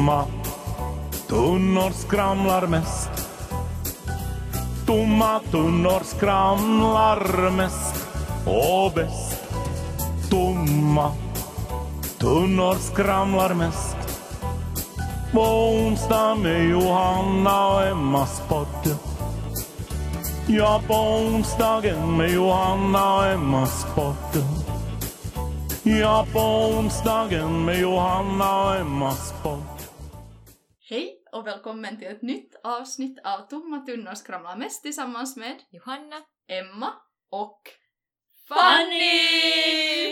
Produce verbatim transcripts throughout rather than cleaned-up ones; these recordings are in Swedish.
Tomma tunnor skramlar mest. Tomma tunnor skramlar mest och bäst. Tomma tunnor skramlar mest. På onsdag med Johanna och Emmas podd. Ja, på onsdagen med Johanna och Emmas podd. Ja, på onsdagen med Johanna och Emmas podd. Hej och välkommen till ett nytt avsnitt av Tomma tunnor skramlar mest tillsammans med Johanna, Emma och Fanny!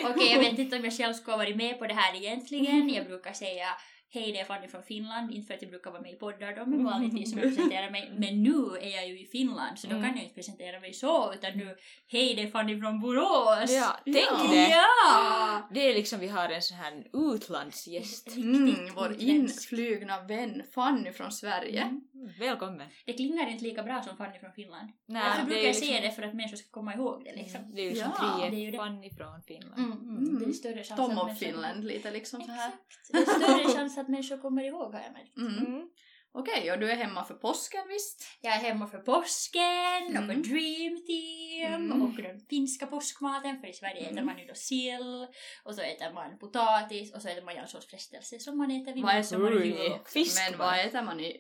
Okej, okay, jag vet inte om jag själv ska ha varit med på det här egentligen. Jag brukar säga hej, det är Fanny från Finland. Inte för att jag brukar vara med i poddar, de är vanligtvis som presenterar mig. Men nu är jag ju i Finland, så då kan jag inte presentera mig så. Utan nu, hej, det är Fanny från Borås. Ja, tänk det. Ja. Det är liksom, vi har en sån här utlandsgäst. Mm, vår inflygna vän Fanny från Sverige. Mm. Välkommen. Det klingar inte lika bra som Fanny från Finland. Nej, alltså, brukar jag liksom säga det för att människor ska komma ihåg det. Liksom. Mm. Det är ju som ja, frihet, det är ju det. Fanny från Finland. Mm. Mm. Det är större chans Tom of Finland, lite liksom så här. Exakt, det är större chans att människor kommer ihåg, har jag märkt. Mm. Mm. Okej, okay, och du är hemma för påsken, visst? Jag är hemma för påsken mm. och på Dream Team mm. och på den finska påskmaten, för i Sverige mm. äter man ju då sill och så äter man potatis och så äter man Janssons frestelse som man äter vid midsommar. Men vad äter man i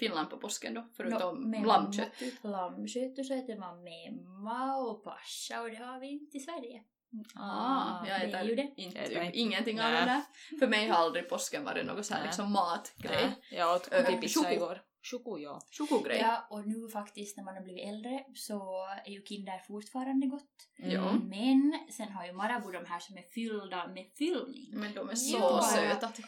Finland på påsken då, förutom no, lammkött? Lammkött, och så äter man memma och passa, och det har vi inte i Sverige. Ah, jag äter det det. Inte, typ, det ingenting av det där. För mig har aldrig påsken varit något sån här liksom matgrej. Jag åt äh, pizza igår. Choco, ja. Choco-grej. Ja, och nu faktiskt när man har blivit äldre så är ju kinder fortfarande gott. Mm. Men sen har ju Marabou de här som är fyllda med fyllning. Men de är så ja. söta. Alltså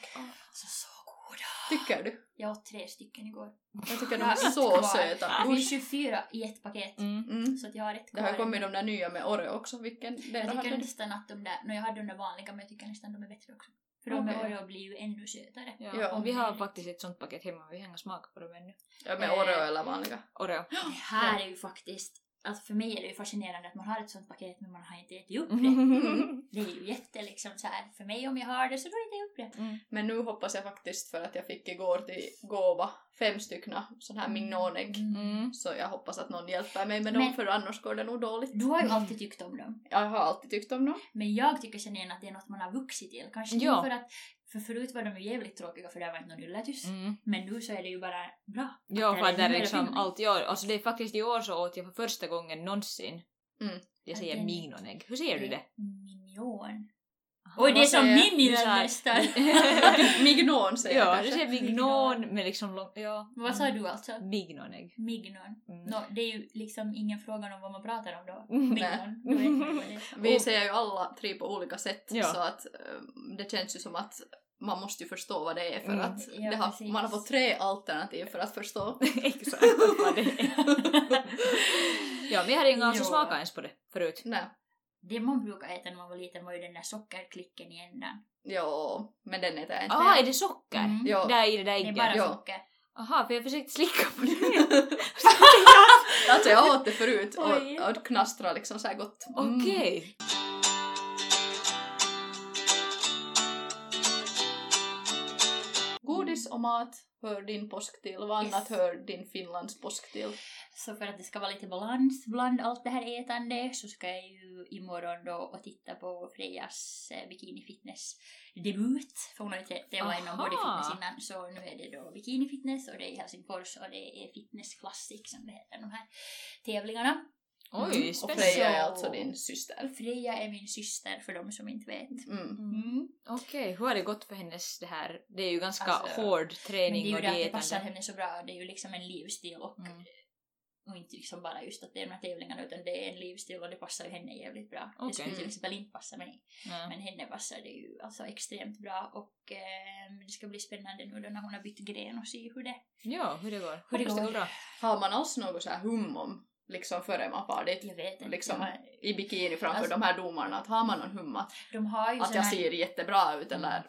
så goda. Tycker du? Jag åt tre stycken igår. Jag tycker de är så söta. Det finns tjugofyra i ett paket. Mm. Mm. Så att jag har rätt kvar. Det har kommit de där nya med Oreo också. Vilken jag tycker hade nästan att de där, när jag hade de där vanliga, men jag tycker nästan de är bättre också. För de med Oreo blir ju ännu sötare. Ja, ja. Vi har faktiskt ett sånt paket hemma, vi hänger smak på dem ännu. Ja, med Oreo eller vanliga? Oreo. Det här är ju faktiskt, alltså för mig är det ju fascinerande att man har ett sånt paket men man har inte ätit upp det. Mm. Det är ju jätte liksom så här, för mig om jag har det så då äter jag upp det. Mm. Men nu hoppas jag faktiskt, för att jag fick igår till gåva fem stycken sån här mignonägg. Mm. Så jag hoppas att någon hjälper mig med dem, men för annars går det nog dåligt. Du har ju alltid tyckt om dem. Jag har alltid tyckt om dem. Men jag tycker sen igen att det är något man har vuxit till. Kanske ja. för att För förut var de ju jävligt tråkiga, för det var inte någon yllatys. Mm. Men nu så är det ju bara bra. Ja, för det är liksom allt jag... Alltså det är faktiskt i år så åt jag för första gången någonsin. Mm. Jag säger mignonägg. Hur säger du det? Mignon. Oj, det är som minion nästan. Mignon säger jag. Ja, du säger mignon med liksom... Ja. Vad sa du alltså? Mignonägg. Mignon. Mm. No, det är ju liksom ingen fråga om vad man pratar om då. Mignon. Mm. Vi säger ju alla tre på olika sätt. Ja. Så att det känns ju som att man måste ju förstå vad det är, för mm. att ja, det har, man har fått tre alternativ för att förstå exakt vad det är. Ja, men jag hade inga som smakade ens på det förut. Nej. Det man brukar äta när man var liten var ju den där sockerklicken i ändan. Ja, men den äter jag inte. Ah, är det socker? Mm. Ja. Där i det där äggen. Det är bara socker. Ja. Aha, för jag försökte slicka på det. Alltså jag åt det förut och, och knastra liksom så här gott. Mm. Okej. Okay. Godis och mat hör din påsk till. Vad annat hör din Finlands påsk till? Så för att det ska vara lite balans bland allt det här ätande så ska jag ju imorgon då och titta på Frejas bikini fitness debut. För hon har ju det var en av både fitness innan, så nu är det då bikini fitness, och det är i Helsingfors och det är Fitnessklassik som det heter, de här tävlingarna. Oj, mm. Och Freja är alltså din syster. Freja är min syster, för de som inte vet. Mm. Mm. Okej, okay, hur har det gått för hennes det här? Det är ju ganska alltså, hård träning och dietande. Men det är ju det att det passar henne så bra. Det är ju liksom en livsstil och, mm. och inte liksom bara just att det är de här tävlingarna, utan det är en livsstil och det passar ju henne jävligt bra. Okay. Det skulle till exempel inte passa mig. Mm. Men henne passar det ju alltså extremt bra, och eh, det ska bli spännande nu då när hon har bytt gren och se hur det... Ja, hur det går. Hur det går. går bra. Har man alls något så här hum om? Liksom före man far dit, jag vet liksom, ja. i bikini framför alltså, de här domarna, att har man någon humma de har ju att jag här... ser jättebra ut, eller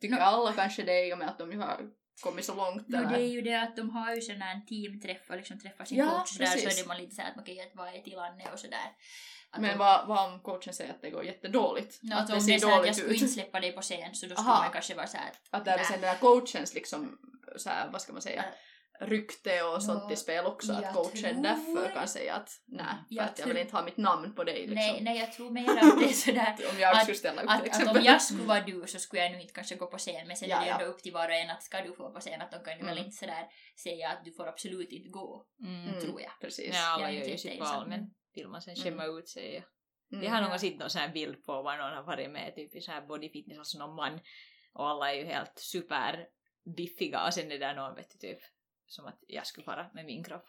tycker no. alla kanske det är med att de har kommit så långt no, eller? Det är ju det att de har ju sån här teamträff och liksom träffar sin ja, coach där, så är det man lite såhär att okej, okay, vad är till Anne och sådär. Men de... vad, vad om coachen säger att det går jättedåligt? No, att om det ser dåligt ut. Jag skulle inte släppa dig på scen så då skulle man kanske vara så här. Att det är sen den här coachens liksom, så här, vad ska man säga, rykte och sånt no, i spel också. Att coachen tror... därför kan säga att nej, för jag att tror... jag vill inte ha mitt namn på dig. Liksom. Nej, nej, jag tror mer att det är sådär. Om jag skulle ställa upp att, att, att om jag skulle vara du så skulle jag nu inte kanske gå på scen. Men sen ja, är det ja. ändå upp till var och en att ska du få på scen. Att de kan mm. väl inte sådär säga att du får absolut inte gå. Mm. Tror jag. Precis. Ja, alla gör ju sitt val men... vill man sen skämma mm. ut sig. Ja. Mm. Vi har någon sitt någon sån här bild på vad någon har varit med typ i så här bodyfitness, alltså någon man och alla är ju helt superbiffiga och sen är det någon vet du, typ som att jag skulle vara med min kropp.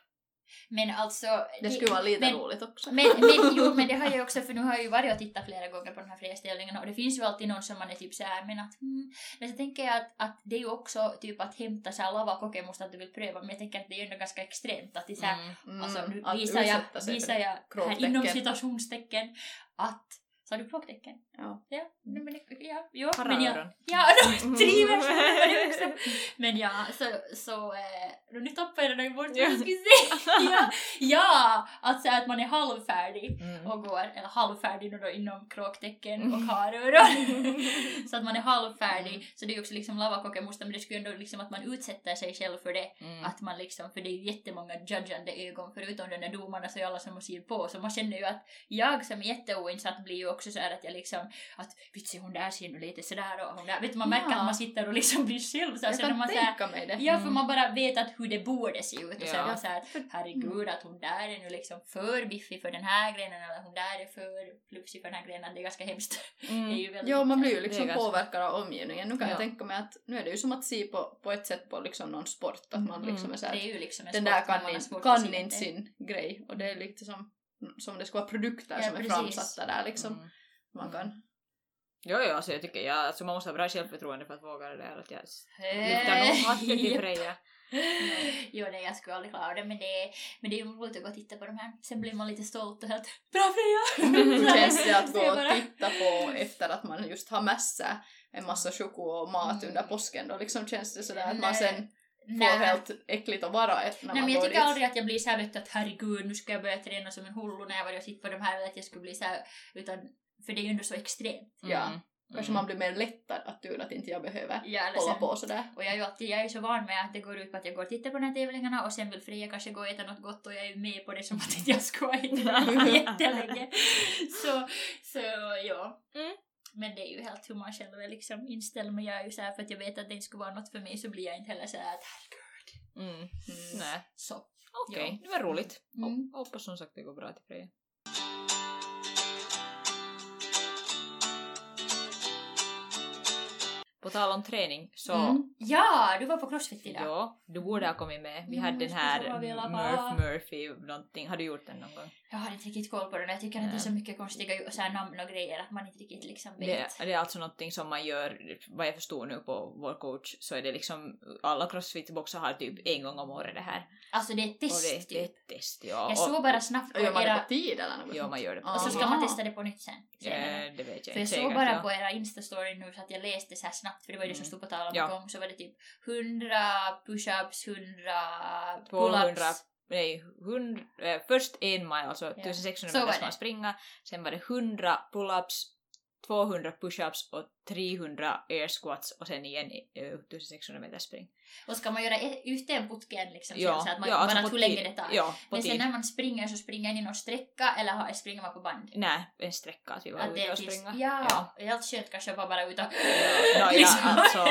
Men alltså... Det skulle vara lite men, roligt också. Men, men, jo, men det har jag också, för nu har jag ju varit och tittat flera gånger på de här fredagsställningarna och det finns ju alltid någon som man är typ så här, men att, hmm. men så tänker jag att, att det är ju också typ att hämta så här lavakokemusta att du vill pröva, men jag tänker att det är ju ändå ganska extremt att det är så här, mm, mm, alltså nu visar jag, visar jag här inom citationstecken att sa du plågtecken? Ja. Ja, men det, ja, jo, men jag, ja, no, triver så det också. Men ja, så, så eh, nu tappar jag den bort, vad jag skulle säga. Ja, ja alltså att man är halvfärdig mm. och går, eller halvfärdig då inom kråktecken och haröron. Så att man är halvfärdig, mm. så det är ju också liksom lavakokemusta, men det skulle ju ändå liksom att man utsätter sig själv för det. Mm. Att man liksom, för det är ju jättemånga judgande ögon, förutom den där domarna så är alla som ser på. Så man känner ju att jag som är jätteoinsatt blir ju också så att jag liksom att vitsi hon där ser nu lite sådär och hon där vet man märker ja. Att man sitter och liksom blir själv så jag kan man tänka mig det. Ja för man bara vet att hur det borde se ut och så ja. Så här herregud att hon där är nu liksom för biffig för den här grenen eller hon där är för pluxig för den här grenen det är ganska hemskt. Mm. Det är ju väldigt, ja man blir ju liksom påverkad av omgivningen. Nu kan ja. jag tänka mig att nu är det ju som att se på, på ett sätt på liksom någon sport att man liksom mm. är så här, det är ju liksom den där kan, in, kan inte sin grej och det är lite som som det ska vara produkter ja, som är framsatta där liksom. Mm. Man kan. Jo, jo, alltså jag tycker jag, alltså man måste ha bra självförtroende för att våga det där att jag hittar någon hattet i Freja. Jo, nej, jag skulle aldrig klara det, men det, men det är ju roligt att gå och titta på de här. Sen blir man lite stolt och helt, bra Freja! Känns det att gå och titta på efter att man just har mässa en massa choklad och mat mm. under påsken då liksom känns det sådär att man sen får helt äckligt att vara ett när nej, man men jag tycker dit. Aldrig att jag blir såhär att herregud, nu ska jag börja träna som en hullu när jag var och sitter på de här eller att jag skulle bli såhär, utan för det är ju ändå så extremt. Mm. Ja. Kanske mm. man blir mer lättad att du att inte jag behöver ja, hålla på sådär. Och jag är ju alltid, jag är så van med att det går ut på att jag går och tittar på de här tävlingarna och sen vill Freja kanske gå och äta något gott och jag är ju med på det som att jag ska äta något jättelänge. Så, så ja. Mm. Men det är ju helt hur man själv är liksom inställd. Men jag är ju såhär för att jag vet att det inte ska vara något för mig så blir jag inte heller såhär att herregud. Mm. Mm. Nej. Så. Okej, okay. Ja. Det var roligt. Mm. Hoppas som sagt det går bra till Freja. På tal om träning så... Mm. Ja, du var på CrossFit idag. Ja, du borde ha kommit med. Vi mm, hade den här Murph, Murphy, någonting. Har du gjort den någon gång? Jag har inte riktigt koll på den. Jag tycker att det är så mycket konstiga så här namn och grejer att man inte riktigt liksom vet. Det, det är alltså någonting som man gör, vad jag förstår nu på vår coach, så är det liksom alla CrossFit-boxar har typ en gång om året det här. Alltså det är ett test det, typ. Det är ett test, ja. Jag såg bara snabbt på era... Gör man det på tid eller något? Ja, man gör det på tid. Och så ska man testa det på nytt sen. sen. Eh, det vet jag. För jag såg säkert, bara på era Insta-story nu så att jag läste så här snabbt. För det var ju det som stod på tal om ja. Gång så var det typ hundra push-ups, hundra pull-ups. Nej, hundra, eh, först en mile, alltså yeah. sextonhundra meter ska man springa. Sen var det hundra pull-ups, tvåhundra push-ups och trehundra air squats och sen igen eh, sextonhundra meter spring. Och ska man göra utan putken liksom ja. Så att man ja, alltså bara hur länge det tar. Ja, men tid. Sen när man springer så springer ni någon sträcka eller springer man på band? Nej, en sträcka att vi var att ute och springa. Just, ja, ja. Jag helt skönt kanske var bara ute och... No, ja, alltså...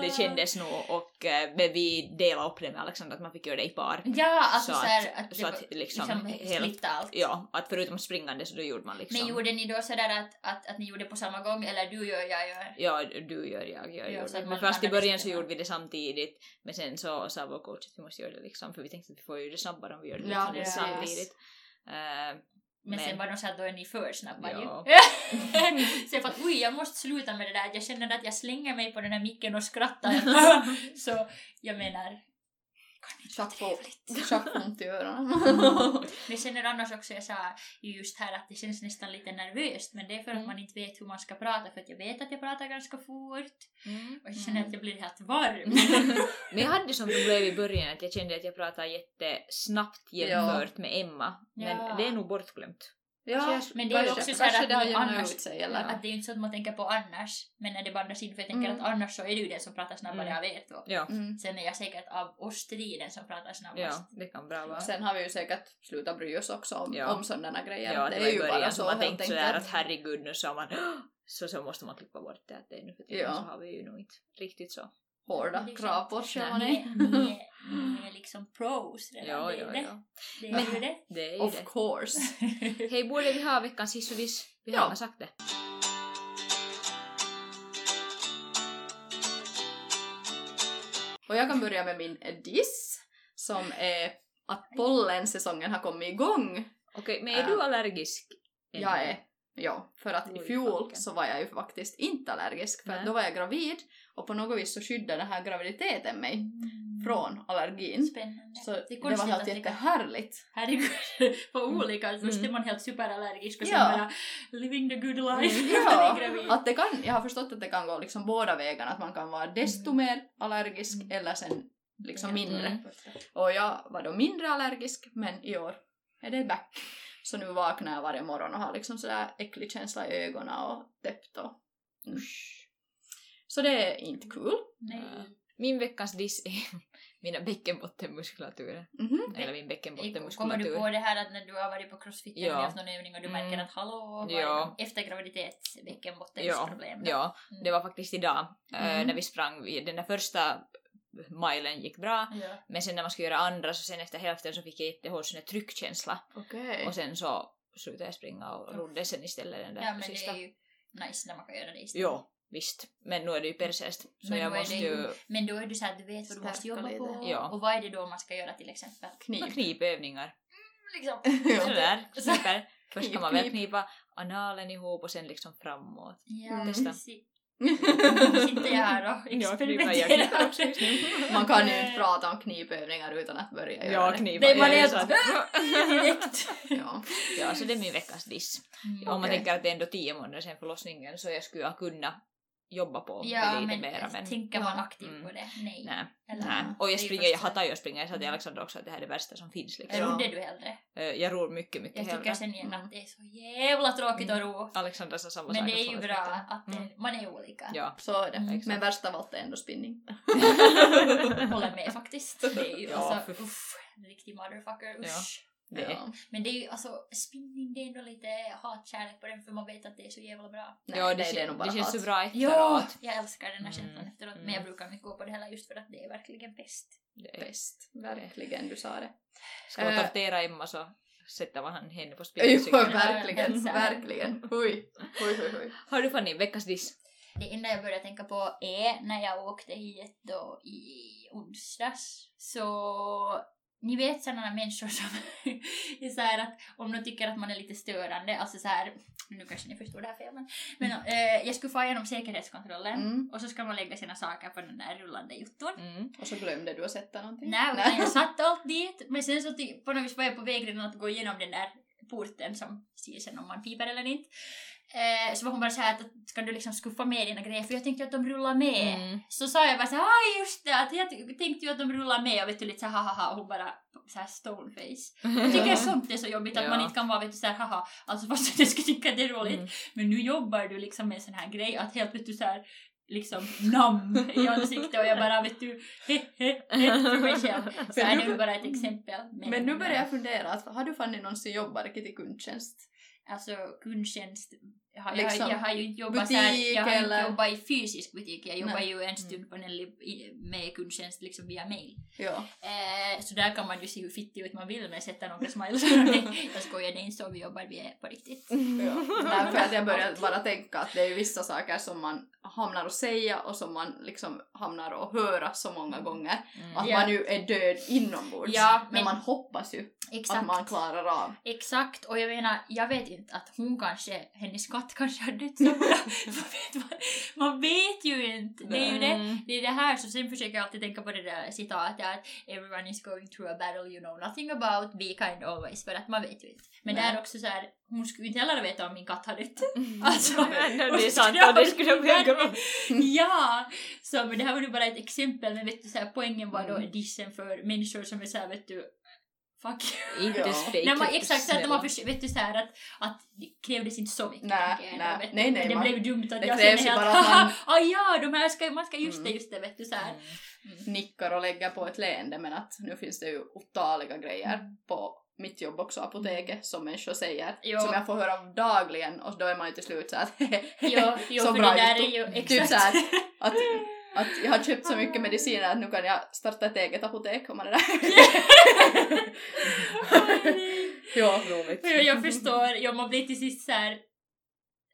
det kändes nog och men vi delade upp det med Alexander att man fick göra det i par. Ja, alltså så att, att, så att liksom, liksom helt, allt. Ja, att förutom springande så då gjorde man liksom... Men gjorde ni då sådär att, att, att ni gjorde på samma gång eller du gör, jag gör? Ja, du gör, jag gör. Ja, men fast i början så gjorde vi det samtidigt men sen så sa vår coach att vi måste göra det liksom för vi tänkte att vi får göra det snabbare om vi gör det, liksom, ja, det samtidigt. Uh, men, men sen var de så att då är ni för snabba ja. Ju. Så jag fatt, oj jag måste sluta med det där. Jag känner att jag slänger mig på den här micken och skrattar. Så jag menar Så att få, så att få ont i öronen. Men sen är det annars också, jag sa ju just här att det känns nästan lite nervöst. Men det är för att mm. man inte vet hur man ska prata. För att jag vet att jag pratar ganska fort. Mm. Och jag känner mm. att jag blir helt varm. Men jag hade som problem i början att jag kände att jag pratade jättesnabbt jämfört ja. med Emma. Men ja. det är nog bortglömt. Ja, men det är ju också så att, det har annars, sig, eller? Att det är inte så att man tänker på annars. Men när det bandas in, för jag tänker mm. att annars så är du den som pratar snabbare, mm. jag vet då. Ja. Mm. Sen är jag säkert av oss till den som pratar snabbast. Ja, det kan bra vara. Sen har vi ju säkert slutat bry oss också om, ja. om sådana grejer. Ja, det, det är ju bara så. Man har tänkt sådär att herregud nu så man, så, så måste man klippa bort det. Det är nu för tiden ja. så har vi ju nog inte riktigt så hårda krav på oss. Nej, ni är liksom pros redan. Jo, jo, jo. Det är ju det. det är of det. course. Hej, borde vi ha veckans hissudis? Vi har sagt det. Och jag kan börja med min diss som är att pollensäsongen har kommit igång. Okej, men är du allergisk? Än? Jag är. Ja, för att i fjol så var jag ju faktiskt inte allergisk. För då var jag gravid och på något vis så skyddade den här graviditeten mig mm. från allergin. Spännande. Så det, det var helt jättehärligt. Herregud, på olika. Mm. Först är man helt superallergisk och sen ja. bara living the good life. Mm. Ja, att det kan, jag har förstått att det kan gå liksom båda vägarna. Att man kan vara desto mer allergisk mm. eller sen liksom mindre. Mm. Och jag var då mindre allergisk, men i år är det back. Så nu vaknar jag varje morgon och har liksom sådär äcklig känsla i ögonen och täppt och mm. så det är inte kul. Cool. Min veckans diss är mina bäckenbottenmuskulaturer. Mm-hmm. Eller min bäckenbottenmuskulatur. Kommer du på det här att när du har varit på CrossFit och haft någon övning och du märker mm. att hallå, ja. efter graviditets bäckenbottensproblem? Ja, ja. Mm. Det var faktiskt idag mm. när vi sprang den där första milen gick bra, yeah. men sen när man skulle göra andra så sen efter hälften så fick jag jättehård sån här tryckkänsla. Okay. Och sen så slutade jag springa och rodde sen istället den där ja, men sista. Det är ju nice när man kan göra det istället. Ja, visst. Men nu är det ju persäst. Så men jag måste ju... ju... Men då är det så att du vet vad du måste jobba på. Ja. Och vad är det då man ska göra till exempel? Knip. Knipövningar. Mm, liksom. Sådär, knipar. Först kan man väl knipa analen ihop och sen liksom framåt. Ja, testa. Sitter jag här och experimenterar. Man kan ju inte prata om knipövningar utan att börja göra ja, det. Det är man helt direkt. Ja. ja, så det är min veckans diss. Mm, Om okay. man tänker att det är ändå tio månader sedan förlossningen så jag skulle kunna jobba på ja, det lite men, mera. Men tänker man aktivt mm. på det? Nej. Nej. Eller, Nej. Och jag springer, jag hatar ju att springa. Jag sa till Alexander också att det här är det värsta som finns. Liksom. Rodde du hellre? Jag ror mycket, mycket hellre. Jag tycker sen igen att det är så jävla tråkigt att ro. Alexander sa samma sak. Men det är ju bra att det, mm. man är olika. Ja. Så är det. Mm. Men värsta av allt är ändå spinning. Håller med faktiskt. Det är ju ja, alltså, för... uff, riktig motherfucker, usch. Ja. Det. Ja. Men det är ju, alltså, spinning det är ändå lite hatkärlek på den för man vet att det är så jävla bra. Nej, ja, det, det, är det, bara det känns så bra efteråt. Ja, jag älskar den här känslan mm. efteråt, men jag brukar inte gå på det hela just för att det är verkligen bäst. Det är bäst, verkligen, du sa det. Ska man tortera Emma så sätter man henne på spinningscykeln. Jo, verkligen, verkligen. Oj, oj, oj, oj. Har du Fanny, veckans diss? Det enda jag började tänka på är när jag åkte hit då i onsdags, så... Ni vet sådana människor som är så här att om de tycker att man är lite störande, alltså så här, nu kanske ni förstår det här fel, men, men äh, jag skulle få igenom säkerhetskontrollen mm. och så ska man lägga sina saker på den där rullande jutton. Mm. Och så glömde du att sätta någonting? Nej, Nej. jag satt allt dit, men sen så ty- på något vis var jag på väg redan att gå igenom den där porten som ser sen om man piper eller inte. Eh, så var hon bara så här att ska du liksom skuffa med dina grejer för jag tänkte att de rullar med mm. så sa jag bara så här, just det att jag tänkte ju att de rullar med och vet du lite så här haha och hon bara så här stoneface mm. jag tycker sånt är så jobbigt att ja. man inte kan vara vet du så här haha alltså fast du skulle tycka det är roligt mm. men nu jobbar du liksom med sån här grej att helt vet du så här liksom namn i ansiktet och jag bara vet du he he he för mig själv så är det ju bara ett exempel men, men nu börjar jag fundera att har du Fanny någonsin jobbat i kundtjänst? Alltså kundtjänst, jag har, liksom, jag, jag har ju inte jobbat, butik, här, jag har eller... inte jobbat i fysisk butik, jag jobbar ju en stund på en, med kundtjänst liksom via mail. Ja. Eh, så där kan man ju se hur fittig ut man vill men sätta några smiles. Jag skojar, det är inte så vi jobbar, vi är på riktigt. Mm. Ja. Därför att jag börjar bara tänka att det är ju vissa saker som man hamnar att säga och som man liksom hamnar att höra så många gånger. Mm. Att ja. man ju är död inombords. Ja, men, men man hoppas ju exakt, att man klarar av. Exakt, och jag menar, jag vet inte att hon kanske, hennes kanske rabatt kanske hade ut. Man, man vet ju inte. Det är ju det. Det är det här. Så sen försöker jag alltid tänka på det där citatet att everyone is going through a battle you know nothing about. Be kind always. För att man vet ju inte. Men nej. Där också så här. Hon skulle inte heller veta om min katt har dött. Alltså, mm. Det är sant. Det skulle jag ja. Så men det här var ju bara ett exempel. Men vet du så här, poängen var då mm. dissen för människor som är så här, vet du. Fuck inte ja. Man exakt så att man förs- vet du så här att att krävdes inte så mycket. Nä, jag, nä. Vet nej, nej, det man, blev dumt att det jag känner bara att man... ah, ja, de här ska man ska just mm. det just det vet du så här. Mm. Nickar och lägger på ett leende men att nu finns det ju otaliga grejer mm. på mitt jobb också apoteket mm. som människor säger jo. Som jag får höra dagligen och då är man ju till slut så att jo, jo, så bra det ju, exakt. Typ så här, att att jag har köpt så mycket mediciner att nu kan jag starta ett eget apotek om man är där. Ja, roligt. Jag förstår. Ja, man blir till sist så här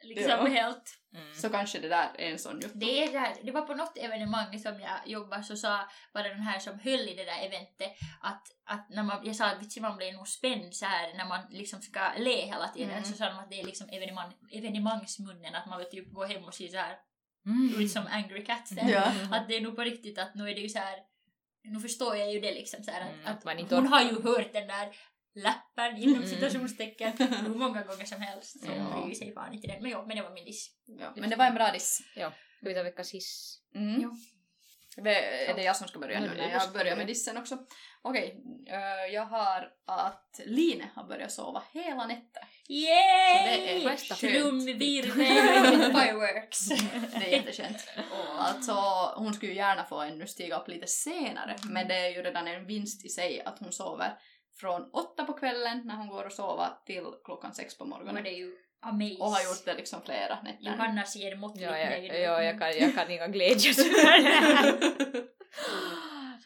liksom helt. Mm. Så kanske det där är en sån jobb. Det är det här. Det var på något evenemang som jag jobbar så sa var det den här som höll i det där eventet att, att när man, jag sa att vitsi man blir nog spänd så här när man liksom ska le hela tiden mm. så sa de att det är liksom evenemang, evenemangsmunnen att man vill typ gå hem och se så här Mm. ut som angry cats ja. Att det är nog på riktigt att nu är det ju så här nu förstår jag ju det liksom så här, att, mm, att man inte hon har ju hört den där läppen inom mm. situationstecken hur många gånger som helst så ja. Bryr sig fan inte den men, jo, men det var min diss ja. Men det var en bra diss ja. Ska vi ta veckans hiss mm. ja. Är det jag som ska börja nu? Nej, jag börjar med dissen också. Okej, okay. Jag har att Lina har börjat sova hela nätter. Yay! Trumvirvel fireworks. Det är jätteskönt. Och alltså, hon skulle ju gärna få ännu stiga upp lite senare. Men det är ju redan en vinst i sig att hon sover från åtta på kvällen när hon går och sover till klockan sex på morgonen. Amazing. Och har gjort det liksom flera nätter. Johanna ser måttligt nöjd. Ja, jag kan, jag kan inga glädjas.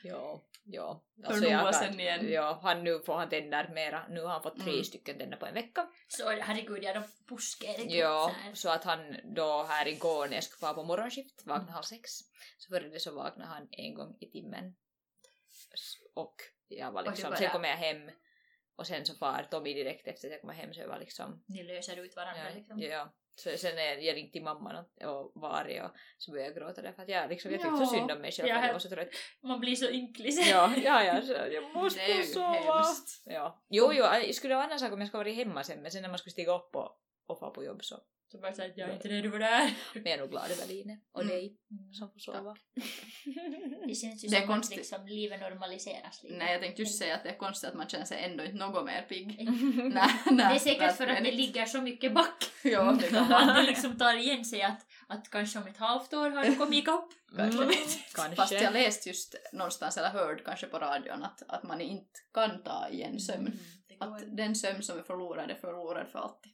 ja, ja. Alltså jag kan, igen. Ja, han, nu får han tänder mera. Nu har han fått tre mm. stycken tänder på en vecka. Så herregud, jag då puskar. Ja, så att han då här igår när jag skulle vara på morgonskift, vaknade halv sex. Så förr det så vaknade han en gång i timmen. Och jag var liksom, sen kom jag hem. Och sen så far Tommy direkt efter att jag kom hem så jag var liksom... Ni löser ut varandra ja, liksom. Ja, så sen när jag ringde till mamman och var och så började jag gråta därför att jag liksom, jag tyckte så synd om mig själv. Jag var så trött. Man blir så ynklig. Ja, ja, ja så jag måste ju sova. Ja. Jo, jo, jag skulle ha en annan sak om jag ska vara hemma sen, men sen när man skulle stiga upp och, och få på jobb så... Så bara säga att jag är inte redo för det här. Men jag är nog glad över Line och mm. dig som får sova. Det känns ju det är som konstigt. Att liksom livet normaliseras. Livet. Nej, jag tänkte just säga att det är konstigt att man känner sig ändå inte något mer pigg. nä, nä, det är säkert för att det ligger så mycket back. Ja, det kan man. Att det liksom tar igen sig att, att kanske om ett halvt år har du kommit upp. Kanske. Mm. kanske. Fast jag läste just någonstans eller hörde kanske på radion att, att man inte kan ta igen sömn. Mm. Att den sömn som vi förlorade förlorar för alltid.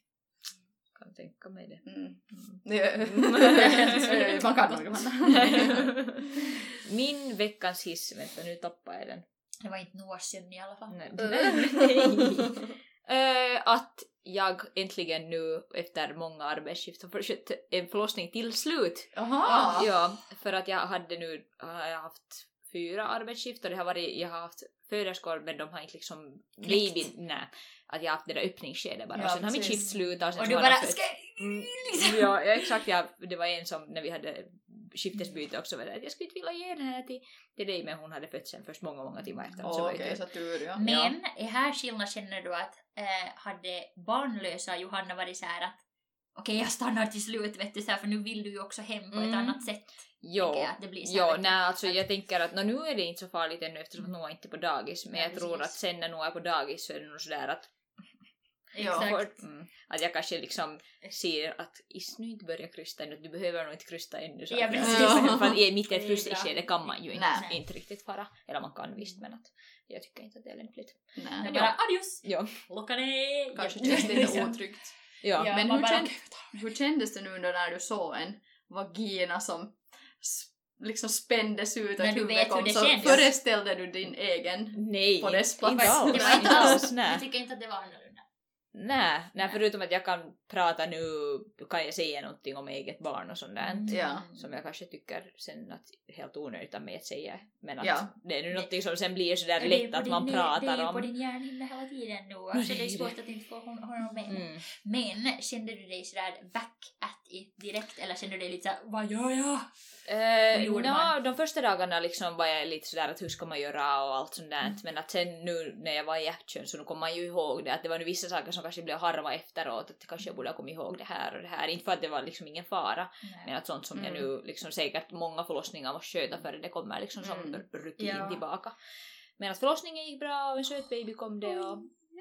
Kan tänka mig det. Mm. Mm. Man kan nog. Min veckans hiss, vänta nu tappar jag den. Det var inte Noahs sömn i alla fall. Nej. uh, att jag äntligen nu efter många arbetsskift har försökt en förlossning till slut. Aha. Ja, för att jag hade nu jag haft fyra arbetsskift och det har varit, jag har haft föderskor men de har inte liksom blivit, nej, att jag har haft det där öppningsskedet bara ja, och sen har mitt skift slutat och sen och du bara haft, ska... mm, liksom. Ja, exakt, ja, det var en som när vi hade skiftesbyte också var det att jag skulle inte vilja ge den här till, till dig men hon hade fött sen först många, många timmar efter oh, så okay, det. Så tur, ja. Men ja. Här skillnad känner du att äh, hade barnlösa Johanna varit så här att okej, okay, jag stannar till slut, vet du, så här, för nu vill du ju också hem på ett mm. annat sätt. Jo, jag, att det blir så jo här, nej, alltså att... jag tänker att no, nu är det inte så farligt ännu eftersom mm. Noah inte är på dagis. Men nej, jag precis. Tror att sen när Noah är på dagis så är det nog sådär att... Exakt. Mm. Att jag kanske liksom ser att is nu inte börjar krysta ännu, du behöver nog inte krysta ännu. Så ja, precis. Ja. För i mitt i ett krysta kan man ju inte, inte riktigt fara. Eller man kan visst, men att jag tycker inte att det är lämpligt. Nej, men bara adios! Ja. Locka ner! Kanske just lite otryggt. Ja, ja, men hur, bara... känd, hur kändes det nu när du såg en vagina som sp- liksom spändes ut och huvudet kom så kändes. Föreställde du din egen nej, på dess plats? Inte alls. Jag tycker inte att det var annorlunda. Nej, nej, förutom att jag kan prata nu, kan jag säga någonting om eget barn och sånt där. Mm. Ja. Som jag kanske tycker sen att helt onödigt av mig att säga. Men att ja. Det är nu någonting som sen blir sådär lätt din, att man pratar om. Det är ju på din hjärna hela tiden då. Så det är svårt att inte få honom med. Mm. Men kände du dig sådär back at it direkt? Eller kände du dig lite såhär, vad gör jag? Uh, no, man... De första dagarna liksom var jag lite sådär att hur ska man göra och allt sånt där. Mm. Men att sen nu när jag var i action så nu kom man ju ihåg det. Att det var nu vissa saker som kanske blev harva efteråt, att kanske jag borde ha kommit ihåg det här och det här, inte för att det var liksom ingen fara. Nej. Men att sånt som mm. jag nu liksom säkert många förlossningar måste sköta för det kommer liksom som mm. rutin ja. Tillbaka. Men att förlossningen gick bra och en söt baby kom det och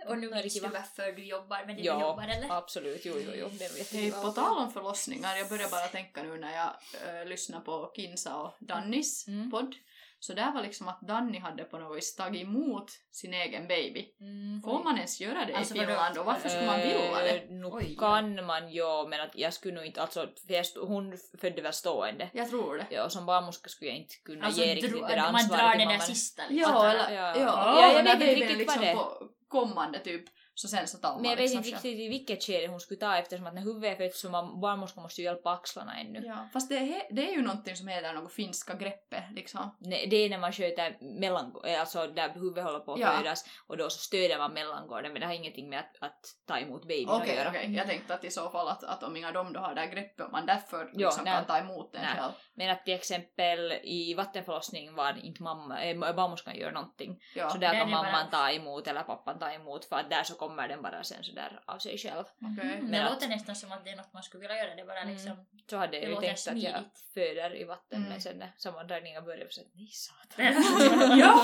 och nu vet du varför du jobbar med det ja, du jobbar eller? Ja, absolut. Jo, jo, jo. Det är på tal om förlossningar, jag börjar bara tänka nu när jag äh, lyssnar på Kinsa och Dannis mm. podd. Så där var liksom att Danny hade på något vis tagit emot sin egen baby. Mm, får man ens göra det alltså, i Finland? Och varför skulle man vilja det? Äh, nu oj, kan ja. Man ja, men att jag skulle nog inte, alltså för hon födde väl stående. Jag tror det. Ja, som barnmorska skulle jag inte kunna alltså, ge riktigt dro- det ansvaret. Man drar den där man... sista. Liksom. Ja, eller, ja, ja. ja, ja jag vet inte riktigt liksom vad det på kommande typ. Så sen så tar men jag vet inte liksom riktigt i vilket skede hon skulle ta eftersom att när huvudet föds så man, barnmorskan måste ju hjälpa axlarna ännu. Ja. Fast det är, det är ju någonting som heter något finska greppet liksom. Nej, det är när man sköter mellan, alltså där huvudet håller på att ja. Födas och då så stöder man mellangården men det har ingenting med att, att ta emot babyn okay, att göra. Okej, okay. Jag tänkte att i så fall att, att om inga dom då har det här greppet och man därför liksom ja, kan ta emot den själv. Men att till exempel i vattenförlossning var inte mamma, äh, barnmorskan gör någonting ja. Så där kan mamman ta emot eller pappan ta emot för att där så kommer den bara sen sådär av sig själv. Okay. Mm, det att, låter nästan som att det är något man skulle vilja göra. Det bara liksom, mm, så hade jag ju tänkt smidigt. Att jag föder i vatten mm. men sen när sammandragningen började så att ni satan. ja!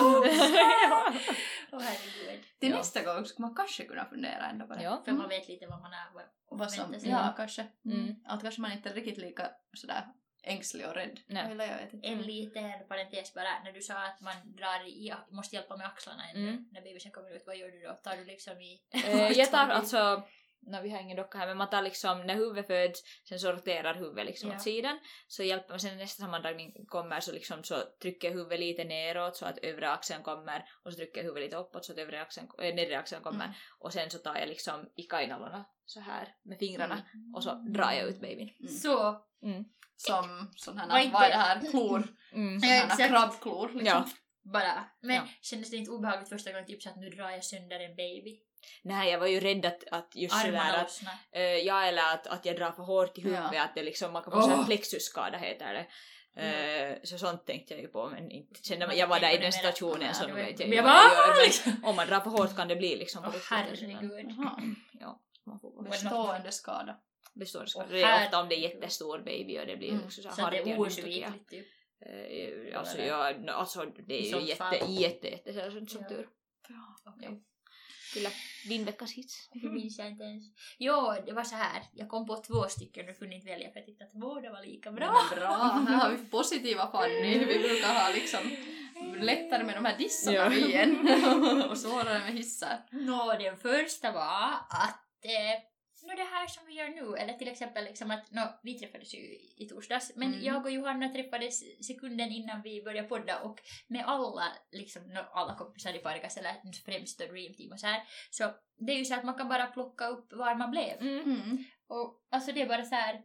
Åh herregud. Till nästa gång ska man kanske kunna fundera ändå bara. Ja. För man vet lite vad man är. Vad, vad som, ja, kanske. Mm. Att kanske man inte är riktigt lika sådär ängslig och rädd. Nej. Eller jag vet inte. En liten parentes bara. När du sa att man drar i, måste hjälpa med axlarna ändå. Mm. När babysen kommer ut, vad gör du då? Tar du liksom i... Eh, jag tar alltså... No, vi har ingen docka här, men man tar liksom när huvudet föds, sen sorterar huvudet liksom ja. Åt sidan. Så hjälper man sen nästa sammandragning kommer så liksom så trycker huvudet lite neråt så att övre axeln kommer. Och så trycker huvudet lite uppåt så att övre axeln, äh, nedre axeln kommer. Mm. Och sen så tar jag liksom i kainalorna så här med fingrarna mm. och så drar jag ut babyn. Mm. Så... Mm. Som sån här, vad är det här, klor, mm. sån här ja, krabbklor liksom. Ja. Bara. Men ja. Kändes det inte obehagligt första gången typ så att nu drar jag sönder en baby? Nej, jag var ju rädd att, att just sådär att, äh, ja, eller att, att jag drar för hårt i huvudet ja. Att det liksom, man kan få oh. sån plexusskada heter det. Mm. Så sånt tänkte jag ju på men inte kände man, jag var där i den stationen så nu vet jag ju men om man drar för hårt kan det bli liksom oh, herregud ja, man får bestående skada. Består skada. Det är ofta om det är jättestor baby och det blir mm. också så, så hartiga muskeln. Eh, alltså, ja, alltså det är ju jätte, jätte, jätte, jätte sådant som ja. Tur. Ja, okay. Ja. Kyllä, din veckas hits. Jag minns jag inte ens. Jo, det var så här. Jag kom på två stycken och kunde inte välja för jag tyckte att båda var lika bra. Ja, bra, nu har vi positiva Fanny. Vi brukar ha liksom lättare med de här dissarna ja. Igen. Och svårare med hissar. Nå, den första var att... Eh, No, det här som vi gör nu, eller till exempel liksom att, no, vi träffades ju i torsdags men mm. jag och Johanna träffades sekunden innan vi började podda och med alla, liksom, no, alla kompisar i Pargas eller främst då Dream Team och så här så det är ju så att man kan bara plocka upp var man blev mm. och alltså det är bara så här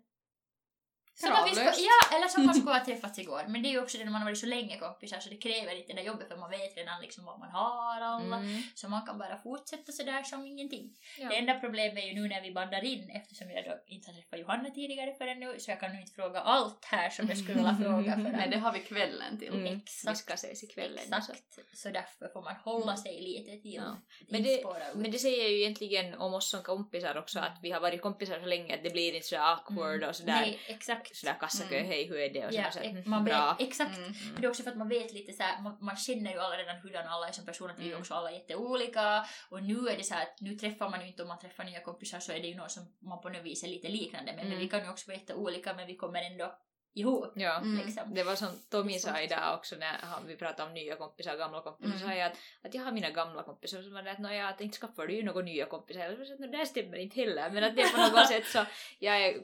som man ska, ja, eller som man skulle ha träffats igår men det är ju också det när man har varit så länge kompisar så det kräver inte det där jobbet för man vet redan liksom vad man har alla mm. så man kan bara fortsätta sådär som ingenting ja. Det enda problemet är ju nu när vi bandar in eftersom jag då inte har träffat Johanna tidigare förrän nu så jag kan nu inte fråga allt här som jag skulle vilja fråga förrän men det har vi kvällen till mm. exakt, vi ska ses i kvällen exakt. Så. så därför får man hålla sig lite till ja. men, det, men det säger ju egentligen om oss som kompisar också att vi har varit kompisar så länge att det blir inte så awkward mm. och sådär nej exakt sådär kassakö, mm. hej hur är det och ja, sådär, man vet, bra. Exakt, mm. men det är också för att man vet lite såhär, man, man känner ju alla redan hurdan alla är som personer, mm. vi är också alla jätteolika och nu är det så att nu träffar man ju inte om man träffar nya kompisar så är det ju någon som man på något vis är lite liknande men, mm. men vi kan ju också vara jätteolika men vi kommer ändå ihop ja. Liksom. Det var som Tommy sa idag också när vi pratade om nya kompisar och gamla kompisar mm. så sa jag att, att jag har mina gamla kompisar som var där att, no, ja, att inte skaffar du ju några nya kompisar jag sa att no, det här stämmer inte heller men att det på något sätt så jag är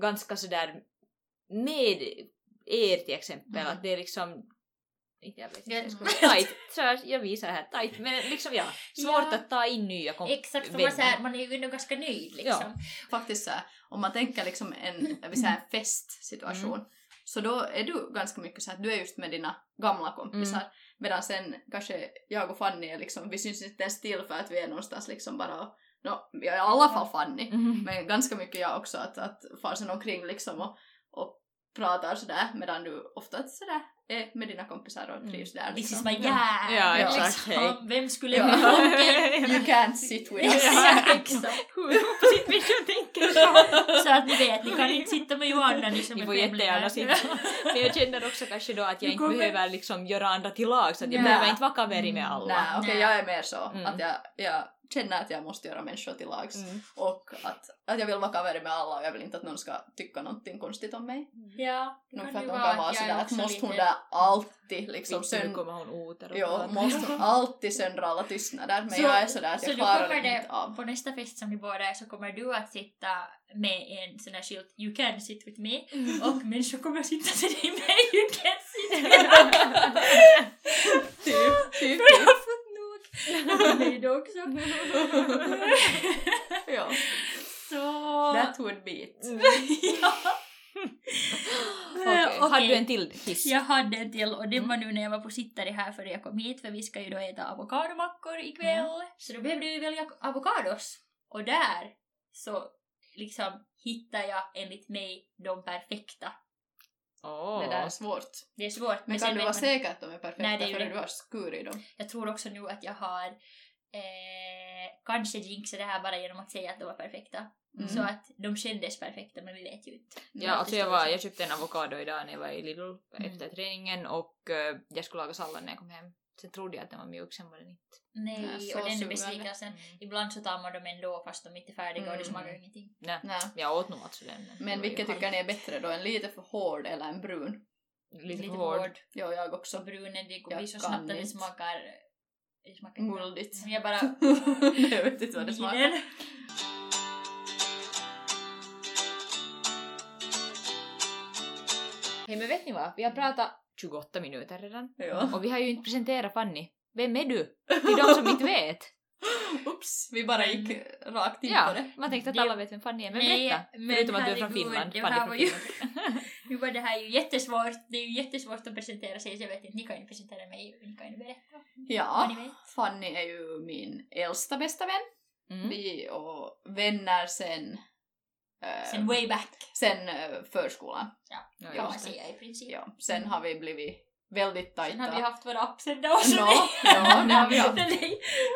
ganska sådär med er till exempel mm. att det är liksom Inte jag vet inte. Jag, skulle mm. tight. Så jag visar här tight. Men liksom ja, svårt ja. Att ta in nya kompisar. Exakt, man, så här, man är ju ändå ganska ny liksom. Ja. Faktiskt så här, om man tänker liksom en, en, en festsituation. Mm. Så då är du ganska mycket så här, du är just med dina gamla kompisar. Mm. Medan sen kanske jag och Fanny är liksom, vi syns inte ens till för att vi är någonstans liksom bara... No, jag är i alla fall Fanny. Mm. Men ganska mycket jag också att, att farsen omkring liksom och, och pratar sådär. Medan du ofta sådär är med dina kompisar och trivs där. This is my yeah! Ja, ja, exakt. Liksom, vem skulle ja. Vi tänka? You can't sit with us. Hur sitter vi och tänker så? Så att ni vet, ni kan inte sitta med Johanna. Ni, ni får jättegärna sitta. Men jag känner också kanske då att jag inte behöver liksom göra andra till lag. Så att jag behöver inte vara kaveri med alla. Nej, okej, okay, jag är mer så. Mm. Att jag... jag känner att jag måste göra människor till lags mm. och att, att jag vill vara kaveri med alla och jag vill inte att någon ska tycka någonting konstigt om mig. Mm. Ja, det kan ju vara att jag också måste hon där alltid liksom söndra. Jo, måste hon alltid söndra alla tystnader. Men så, jag är sådär att så jag klarar det inte av. På nästa fest som ni båda är så kommer du att sitta med en sån här skylt You can sit with me mm. och människor kommer att sitta till dig med You can sit with me. Typ, typ, typ. Nej då också. Ja. Så that would be it. Ja. Okej, okay. Hade du en till hiss? Jag hade en till och det var nu när jag var på sittare här för jag kom hit för vi ska ju då äta avokadomackor ikväll. Mm. Så då behövde vi välja avokados. Och där så liksom hittar jag enligt mig de perfekta. Oh. Det där är svårt. Det är svårt. Men, men kan du vara man... säker att de är perfekta? Nej, det är för det. Du har skurit dem? Jag tror också nu att jag har eh, kanske jinxat det här bara genom att säga att de var perfekta. Mm. Så att de kändes perfekta men vi vet ju inte. Ja, alltså jag, var, jag köpte en avokado idag när jag var i Lidl mm. efter träningen och eh, jag skulle laga sallad när jag kom hem. Sen trodde jag att den var mjuk, sen var den inte. Nej, och den är besvikelsen. Mm. Ibland så tar man dem ändå fast de inte är färdiga mm. och det smakar ingenting. Nej, Nä. jag åt nog alltså den. Men, men vilket tycker ni är bättre då? En lite för hård eller en brun? Lite, lite för hård. hård. Ja, jag också. Brunen, det går så snabbt att det smakar... Det smakar muldigt. Men jag bara... jag vet inte vad det smakar. Hej, men vet ni vad? Vi har pratat... tjugoåtta minuter redan. Ja. Och vi har ju inte presenterat Fanny. Vem är du? Till de som inte vet. Ups, vi bara gick mm. rakt in ja, på det. Man tänkte att alla vet vem Fanny är. Men berätta. Förutom att du är från Finland. Det Fanny var ju, nu var det här ju jättesvårt. Det är ju jättesvårt att presentera sig. Jag vet inte, ni kan ju presentera mig. Ni kan ju berätta. Ja, Fanny är ju min äldsta bästa vän. Mm. Vi är vänner sen... Sen way back. Sen förskolan. Ja, ja kan man säga i princip. Ja. Sen mm. har vi blivit väldigt tajta. Sen har vi haft våra ups and downs. No, no, det har vi haft.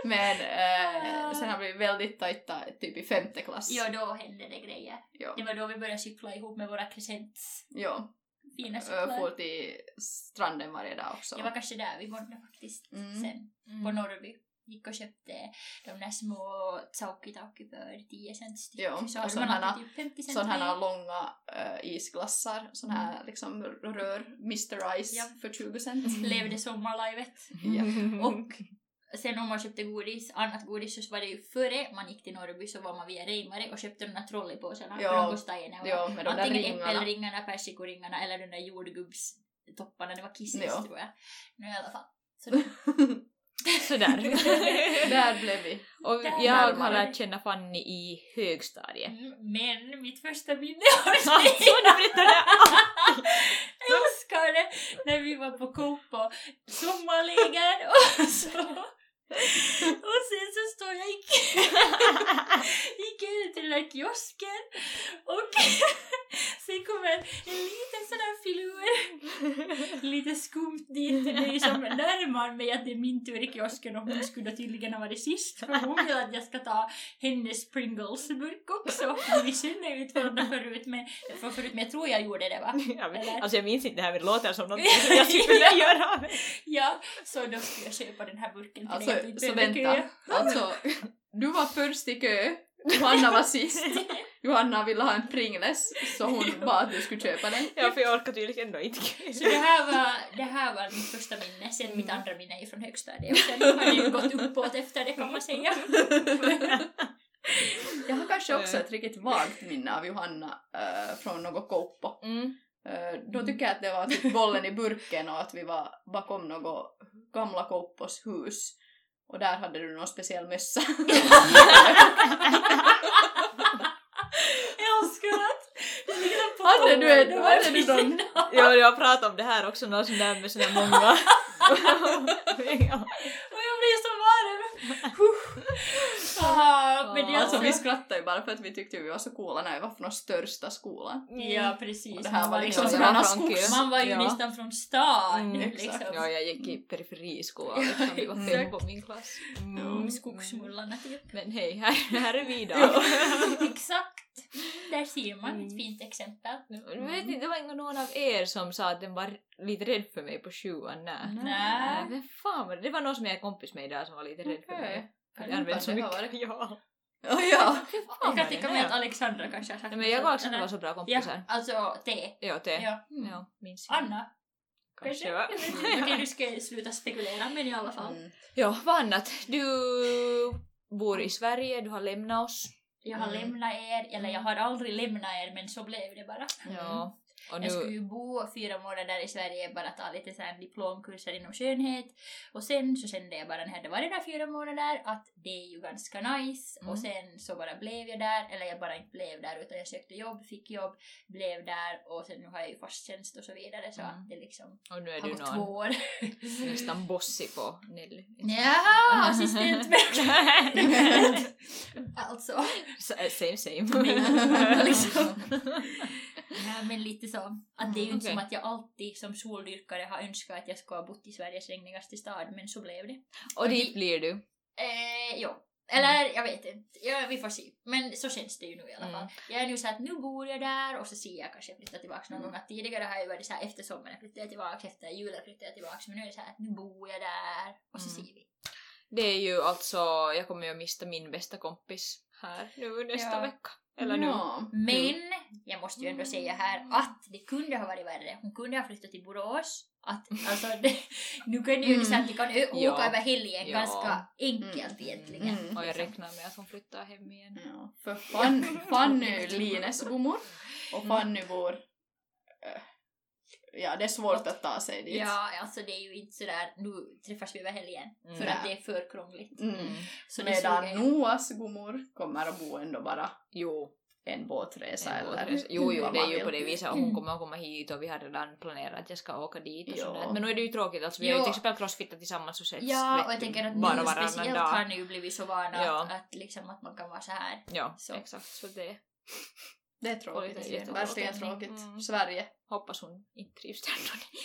Men äh, sen har vi väldigt tajta typ i femte klass. Ja, då hände det grejer. Ja. Det var då vi började cykla ihop med våra crescents. Ja. Fina cyklar. Får till stranden varje dag också. Det var kanske där vi bodde faktiskt mm. sen. Mm. På Norrby. Gick och köpte de där små tsaukitauki för tio cent styck. Jo, så och sådana typ sån långa äh, isglassar, sådana här mm. liksom rör, mister Ice ja. För tjugo cent. Mm. Levde sommarlivet. Ja. Och sen om man köpte godis, annat godis så var det ju före man gick till Norrby så var man via Reimare och köpte de där trollipåsarna. Ja, ja med de där antingen äppelringarna, persikoringarna eller de där jordgubbstopparna, det var kissis ja. Tror jag. Nu i alla fall. Så sådär. Där blev vi. Och där jag har lärt känna Fanny i högstadiet. Mm, men mitt första minne av Sverige. Jag älskar det. När vi var på Kåpa. Sommarläger och så. Och sen så står jag gick, gick ut till den där kiosken och sen kommer en, en liten sån här filur lite skumt dit till mig som närmar mig att det är min tur i kiosken och hon skulle tydligen ha varit sist för hon vill att jag ska ta hennes Pringles-burk också vi känner ju utförande förut men, för förut men jag tror jag gjorde det va? Ja, men, alltså jag minns inte det här men det låter som något som jag skulle vilja göra. Ja, så då skulle jag köpa den här burken till alltså, så vänta, alltså du var först i kö, Johanna var sist, Johanna ville ha en Pringles så hon bad att du skulle köpa den. Ja, för jag orkade tydligen ändå inte. Så det här var, det här var mitt första minne, sen mm. mitt andra minne är från högstadiet och sen har det ju gått uppåt efter det kan man säga. Jag har kanske också ett riktigt vagt minne av Johanna äh, från något Kåpa. Mm. Äh, då tycker jag att det var typ bollen i burken och att vi var bakom något gamla Koppos hus. Och där hade du någon speciell mössa. Jag skratt. Hade du en, hade du någon? Ja, jag pratade om det här också, någon sån där med sina många. Och jag blir så varm. Alltså vi skrattade ju bara för att vi tyckte vi var så coola när vi var från den största skolan. Ja, precis. Och det här var liksom sådana skogs. Man var ju nästan från stan. Ja, jag gick i periferiskolan. Vi var fem på min klass. Skogsmullarna typ. Men hej, här är vi då. Exakt. Där ser man ett fint exempel. Jag vet inte, det var ingen någon av er som sa att den var lite rädd för mig på sjuan. Nej. Men fan var det? Det var någon som jag kompis med idag som var lite rädd för mig. För jag använde så mycket. Ja. Oh, ja. Jag kan tycka med att Alexandra kanske har sagt. Nej, men jag var också var så bra kompisar. Ja, alltså te. Ja, te. Ja, mm. ja minns jag. Anna. Kanske. Jag vet du ska sluta spekulera, men i alla fall. Mm. Ja, vad annat? Du bor i Sverige, du har lämnat oss. Jag har mm. lämnat er, eller jag har aldrig lämnat er, men så blev det bara. Ja. Och nu... Jag skulle ju bo fyra månader i Sverige, bara ta lite så här diplomkurser inom skönhet. Och sen så kände jag bara när jag hade varit där fyra månader att det är ju ganska nice. Mm. Och sen så bara blev jag där, eller jag bara inte blev där utan jag sökte jobb, fick jobb, blev där. Och sen nu har jag ju fast tjänst och så vidare så mm. att det liksom och nu är har du gått någon... två år. Nästan bossy på Nelly. Jaha, assistent med. Alltså. Same, same. liksom. Ja, men lite så. Att det är ju inte okay. som att jag alltid som soldyrkare har önskat att jag ska ha bott i Sveriges regnigaste stad, men så blev det. Och, och dit vi... blir du? Eh, ja. Eller mm. jag vet inte. Ja, vi får se. Men så känns det ju nu i alla fall. Mm. Jag är nu så att nu bor jag där och så ser jag kanske jag flyttar tillbaka någon mm. gång. Tidigare har jag varit så här efter sommaren flyttar jag tillbaka, efter julen flyttar jag tillbaka. Men nu är det så här att nu bor jag där och så mm. ser vi. Det är ju alltså, jag kommer ju att mista min bästa kompis här nu nästa ja. vecka. Eller ja. nu. Men jag måste ju ändå säga här att det kunde ha varit värre. Hon kunde ha flyttat till Borås. Att, alltså, det, nu kan ju liksom, det kan åka ja. över helgen ja. ganska enkelt mm. egentligen. Mm. Liksom. Och jag räknar med att hon flyttar hem igen. Ja. För Fanny, Fanny Lines bommor och Fanny bor... Äh. Ja, det är svårt att ta sig dit. Ja, alltså det är ju inte sådär, nu träffas vi över helgen. Mm. För att det är för krångligt. Mm. Så medan jag... Noahs gummor kommer att bo ändå bara jo, en båtresa. En eller båtresa. Jo, jo, det är ju på det viset. Hon kommer att komma hit och vi har redan planerat att jag ska åka dit. Och sådär. Men nu är det ju tråkigt. Alltså, vi jo. har ju till exempel crossfittat tillsammans och sett. Ja, och jag tänker att nu speciellt dag. Har ni ju blivit så vana ja. att, att, liksom, att man kan vara så här. Ja, så. Exakt. Så det... Det är tråkigt. Det är verkligen tråkigt. Mm. Sverige. Hoppas hon inte trivs där.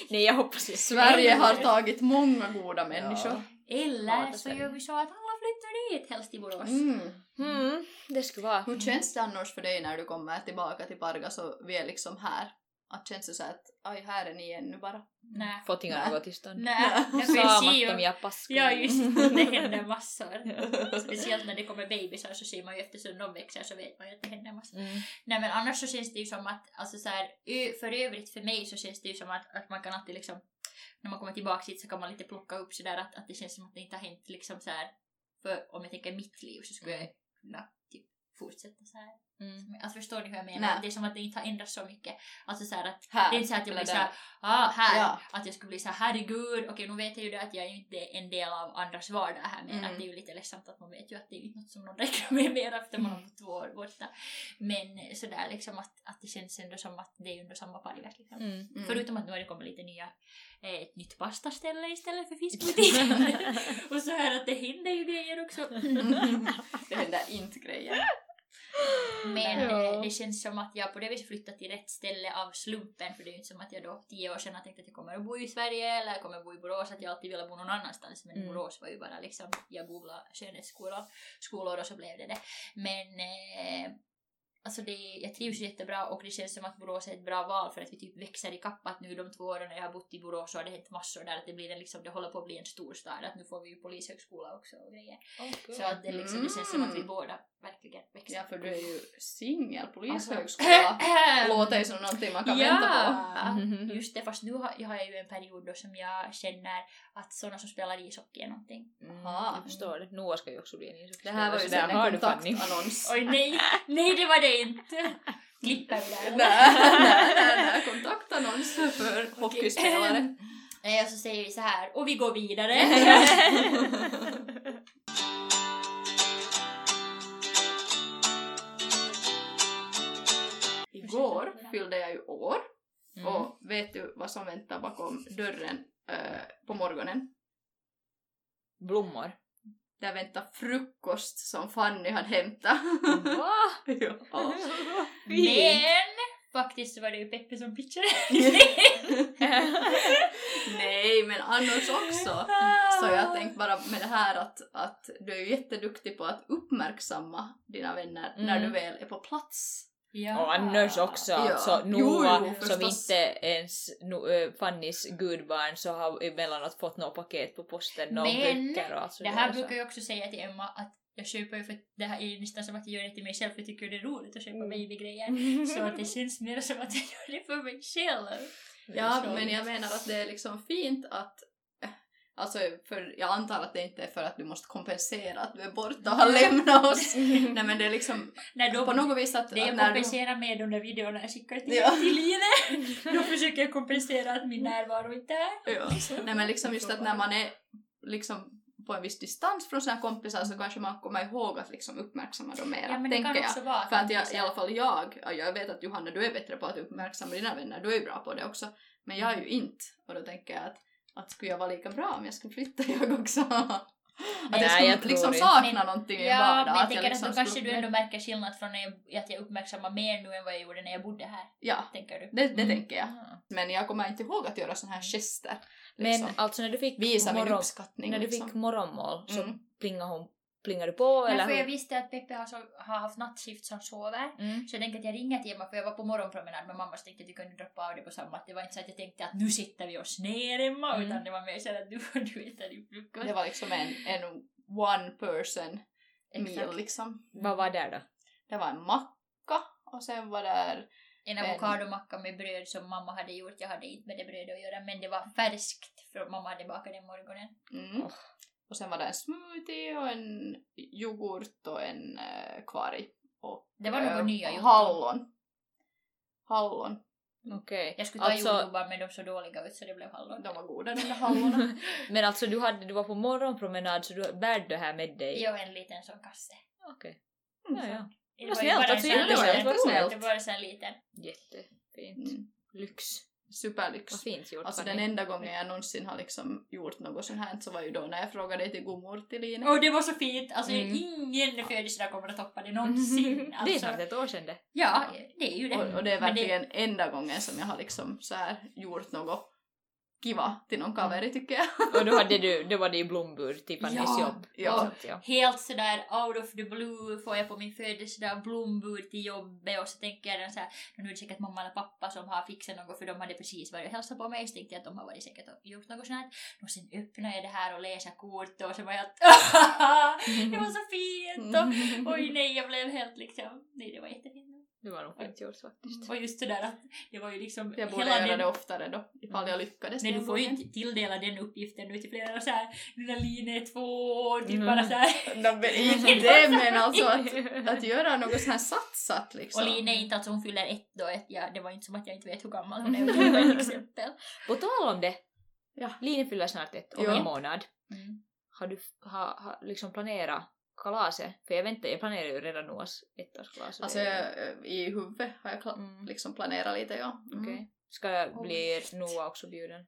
Nej, jag hoppas inte. Sverige har tagit många goda människor. Ja. Eller så gör vi så att alla flyttar dit helst i Borås. Mm. Mm. Det skulle vara. Hur känns det annars för dig när du kommer tillbaka till Pargas och vi är liksom här? Att känns det så att, aj här är ni ännu bara. Nej. Fått inga något i stund. Nej, saamattomia ja. paskor. Ja, just det händer massor. Speciellt när det kommer babysar så ser man ju eftersom de växer så vet man ju att det händer massor. Mm. Nej, men annars så känns det ju som att, alltså så här, för övrigt för mig så känns det ju som att, att man kan alltid liksom, när man kommer tillbaka dit så kan man lite plocka upp sådär att, att det känns som att det inte har hänt liksom så här. För om jag tänker mitt liv så skulle jag kunna typ fortsätta så här. Mm. Alltså förstår ni hur jag menar? Nej. Det är som att det inte har ändrats så mycket. Alltså så här att här, det är inte så att jag blir såhär ah, här, ja. att jag skulle bli såhär herregud, okej okay, nu vet jag ju det att jag är ju inte en del av andras vardag här men mm. att det är ju lite ledsamt att man vet ju att det är ju inte något som någon räcker med mer efter man har fått två år borta. Men sådär liksom att, att det känns ändå som att det är under samma park liksom. mm. mm. Förutom att nu har det kommit lite nya eh, ett nytt pastaställe istället för fiskbutik. Och så här att det händer ju grejer också. Det händer inte grejer. Men ja. det känns som att jag på det viset flyttat till rätt ställe av slumpen. För det är ju inte som att jag då tio år sedan har tänkt att jag kommer att bo i Sverige. Eller jag kommer att bo i Borås. Att jag alltid ville bo någon annanstans. Men mm. Borås var ju bara liksom, jag googlade skönhetsskolor skolor och så blev det det. Men eh, alltså det, jag trivs jättebra. Och det känns som att Borås är ett bra val. För att vi typ växer i kapp. Att nu de två åren jag har bott i Borås så har det hänt massor där. Att det, blir en, liksom, det håller på att bli en stor stad. Att nu får vi ju polishögskola också och grejer. Okay. Så att det, liksom, mm. det känns som att vi båda verkligen växer. Ja, för du är ju singel, polishögskola. Låter ju som någonting man kan ja. vänta på. Mm-hmm. Just det, fast nu har, har jag ju en period då som jag känner att sådana som spelar ishockey är någonting. Jaha, mm. jag förstår det. Noah ska ju också bli en ishockeyspelare. Det här var ju sen en kontaktannons. Oj nej, nej det var det inte. Klipper vi där. Nej, nej, nej, kontaktannons. hockeyspelare. Så säger vi så här, och vi går vidare. Igår fyllde jag ju år. Mm. Och vet du vad som väntar bakom dörren äh, på morgonen? Blommor. Där väntar frukost som Fanny hade hämtat. Va? Ja. Men faktiskt var det ju Peppe som pitchade. Nej, men annars också. Så jag tänkte bara med det här att, att du är ju jätteduktig på att uppmärksamma dina vänner mm. när du väl är på plats. Ja. Och annars också, ja. Alltså Noah jo, jo, som inte ens no, uh, Fannys gudbarn så har emellanåt fått något paket på posten. Men böcker och alltså det här brukar jag också säga till Emma att jag köper ju för det här är nästan som att jag gör det till mig själv för jag tycker det är roligt att köpa mm. babygrejer. Så att det känns mer som att jag gör det för mig själv. Ja, så. Men jag menar att det är liksom fint att alltså, för jag antar att det inte är för att du måste kompensera att du är borta och har lämnat oss. Nej, men det är liksom nej, då, på något vis att... Det jag kompenserar du... med de där videorna jag skickar till, ja. Till Lina. Då försöker jag kompensera att min närvaro inte är. Ja. Nej, men liksom just att när man är liksom på en viss distans från sina kompisar så kanske man kommer ihåg att liksom uppmärksamma dem mer. Ja, men det kan också jag. Vara. För att jag, i alla fall jag, jag vet att Johanna, du är bättre på att uppmärksamma dina vänner. Du är ju bra på det också. Men jag är ju inte. Och då tänker jag att att skulle jag vara lika bra om jag skulle flytta jag också. Att jag skulle liksom sakna någonting i vardagen. Ja, men jag tänker att du kanske du ändå märker skillnad från att jag uppmärksammar mer nu än vad jag gjorde när jag bodde här. Ja, tänker du? Det, det mm. tänker jag. Men jag kommer inte ihåg att göra såna här gester. Liksom. Men alltså när du fick, morgon, när du fick liksom. morgonmål så mm. plingade hon. Plingar du på? Nej, eller för jag visste att Peppe har, så, har haft nattskift som sover. Mm. Så jag tänkte att jag ringde till Emma för jag var på morgonpromenad med mamma så tänkte att jag kunde droppa av det på samma. Det var inte så att jag tänkte att nu sitter vi oss ner Emma mm. utan det var mer så att du och du äter i frukost. Det var liksom en, en one person meal liksom. Vad var där då? Det var en macka och sen var där en avokadomacka med bröd som mamma hade gjort. Jag hade inte med det brödet att göra men det var färskt för mamma hade bakat den morgonen. Mm. Oh. Och sen var det en smoothie och en yoghurt och en äh, kvarg. Och, det var några äh, nya yoghurt. Hallon. Hallon. Okej. Okay. Jag skulle ta alltså, jordgubbar men de så dåliga ut så det blev hallon. De var goda de där hallonen. Men alltså du, hade, du var på morgonpromenad så du bärde det här med dig? Jo, en liten sån kasse. Okej. Okay. Mm, ja, ja. Det var snällt att se. Det var snällt. Det var en liten. Jättefint. Mm. Lyx. Superlyx. Alltså den enda gången jag någonsin har liksom gjort något sånt här så var ju då när jag frågade dig till gummor till Lina. Och det var så fint. Alltså mm. ingen födelsedag kommer att toppa det någonsin. Alltså, det är snart ett år sedan det. Ja, det är ju det. Och, och det är verkligen det... enda gången som jag har liksom så här gjort något kiva till någon kaveri tycker jag. Och då hade du, då var det i Blombur typ en ja, jobb. Ja. Så, ja. Helt sådär out of the blue får jag på min födelsedag Blombur till jobbet och så tänker jag så här, nu är det säkert mamma eller pappa som har fixat något för de hade precis varit och hälsat på mig så tänkte jag att de har varit säkert och gjort något sånt här. Och sen öppnar jag det här och läser kort och så var jag det var så fint och oj nej jag blev helt liksom, nej det var jättefint. Det var nog fint gjort faktiskt. Och just det där att det var ju liksom... Jag borde göra den... det oftare då, ifall mm. jag lyckades. Men du får ju inte tilldela den uppgiften nu till flera så här, den där linje två och typ mm. bara så här... Inte det, men alltså att, att göra något så här satsat liksom. Och linje inte att hon fyller ett då, ett, ja, det var inte som att jag inte vet hur gammal hon är, det var ett exempel. På tal om det, ja. Linje fyller snart ett om en månad. Mm. Har du ha, ha, liksom planerat... kalaset, för jag väntar, jag planerar ju redan Noahs ettårskalas. Alltså jag, i huvudet har jag kla- mm. liksom planerat lite, ja. Mm. Okej. Okay. Ska jag bli oh, Noah också bjuden?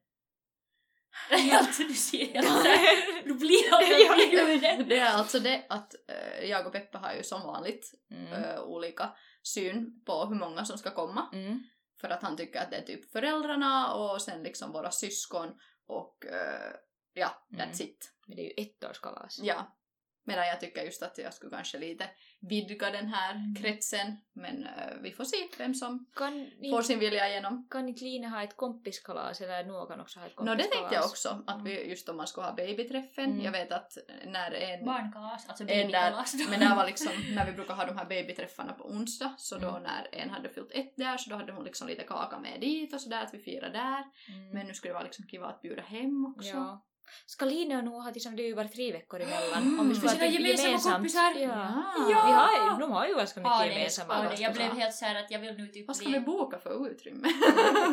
Alltså du ser det. Du blir aldrig bjuden. Det är alltså det att äh, jag och Peppe har ju som vanligt mm. äh, olika syn på hur många som ska komma. Mm. För att han tycker att det är typ föräldrarna och sen liksom våra syskon och äh, ja, that's mm. it. Men det är ju ettårskalas. Ja. Medan jag tycker just att jag skulle kanske lite vidga den här kretsen. Men uh, vi får se vem som kan får sin vilja igenom. Kan inte Lina ha ett kompiskalas eller någon också ha ett kompiskalas? No, det tänkte jag också. Att vi, just om man skulle ha babyträffen. Mm. Jag vet att när en... Barnkalas, alltså babykalas. Där, men där var liksom, när vi brukar ha de här babyträffarna på onsdag. Så då mm. när en hade fyllt ett där så då hade hon liksom lite kaka med dit och sådär. Att vi firar där. Mm. Men nu skulle det vara liksom kiva att bjuda hem också. Ja. Ska Lina och Noah ha liksom, det är ju bara tre veckor emellan. Mm. Om vi för sina gemensamma gemensamt. kompisar. Ja. Ja. Ja. Vi har, de har ju ganska mycket ja, gemensamma. Ja, jag blev helt så här att jag vill nu typ... Vad ska vi boka för utrymme?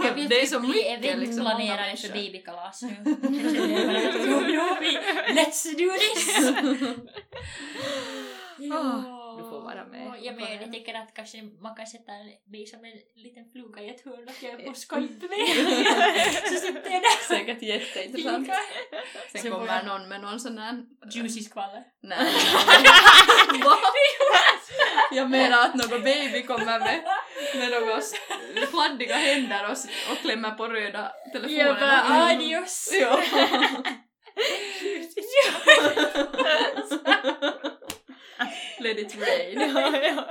Jag vill det är typ bli eventplanerare liksom, för babykalas nu. Let's do this! Ja. Du får vara med. Ja, men jag tycker att kanske man kan sätta mig som en liten fluga i ett hörn och jag är på Skype med. Så sitter jag där. Säkert jätteintressant. Sen, Sen kommer jag... någon med någon sån här... Juicy skvaller. Nej. Jag menar att någon baby kommer med, med några fladdiga händer och, och klämmer på röda telefoner. Jag bara, adios. Ja. Let it rain. Ja, ja.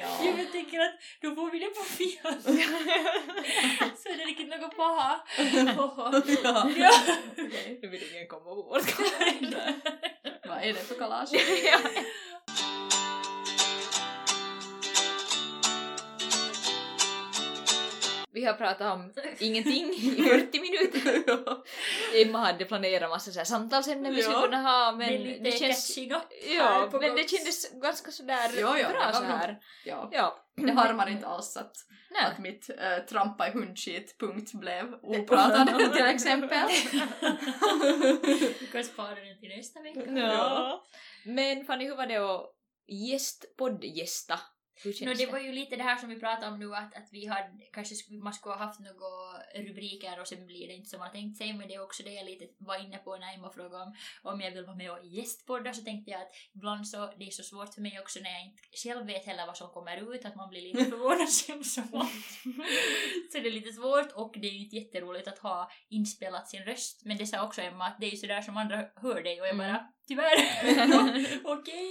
Ja. Jag tycker att då får vi det på fel. Så det är riktigt något paha. Paha. Ja. Ja. Okej, nu vill ingen komma ihåg. Vad är det för kalas? Ja. Vi har pratat om ingenting i fyrtio minuter. Ja. Emma hade planerat massa så här samtalsämnen vi skulle kunna ha, men det, det känns ja, men gång. Det kändes ganska så där ja, ja, bra så här. Ja. Ja. Det harmar inte alls att, att mitt äh, trampa i hundskit punkt blev opratad till exempel. Du kan spara den till nästa vecka. Ja. Ja. Men Fanny, hur var det att gäst, poddgästa? No, det var ju lite det här som vi pratade om nu att, att vi hade, kanske man skulle ha haft några rubriker och sen blir det inte som man tänkt sig, men det är också det jag lite var inne på när Emma frågade om, om jag vill vara med och gästpoddar, så tänkte jag att ibland så, det är så svårt för mig också när jag inte själv vet heller vad som kommer ut, att man blir lite förvånad som så så det är lite svårt och det är ju inte jätteroligt att ha inspelat sin röst, men det sa också Emma att det är ju sådär som andra hör dig och jag bara tyvärr. Okej.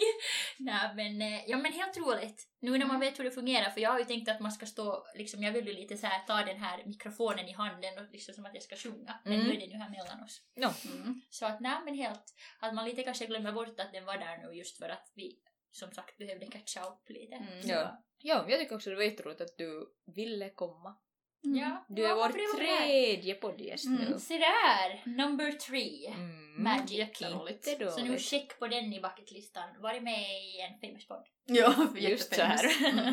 Nej, men, ja, men helt roligt. Nu när man vet hur det fungerar. För jag har ju tänkt att man ska stå... Liksom, jag vill ju lite så här, ta den här mikrofonen i handen. Och liksom som att jag ska sjunga. Men mm. nu är den ju här mellan oss. No. Mm. Så att nej, men helt... Att man lite kanske glömmer bort att den var där nu. Just för att vi, som sagt, behövde catcha upp lite. Mm. Ja. Ja, jag tycker också det var jätteroligt att du ville komma. Mm. Ja, du är ja, vår tredje poddgäst nu. Mm. Så där, number three. Mm. Magic. Så nu check på den i bucketlistan. Var är med i en famous podd? Ja, just så här. Mm.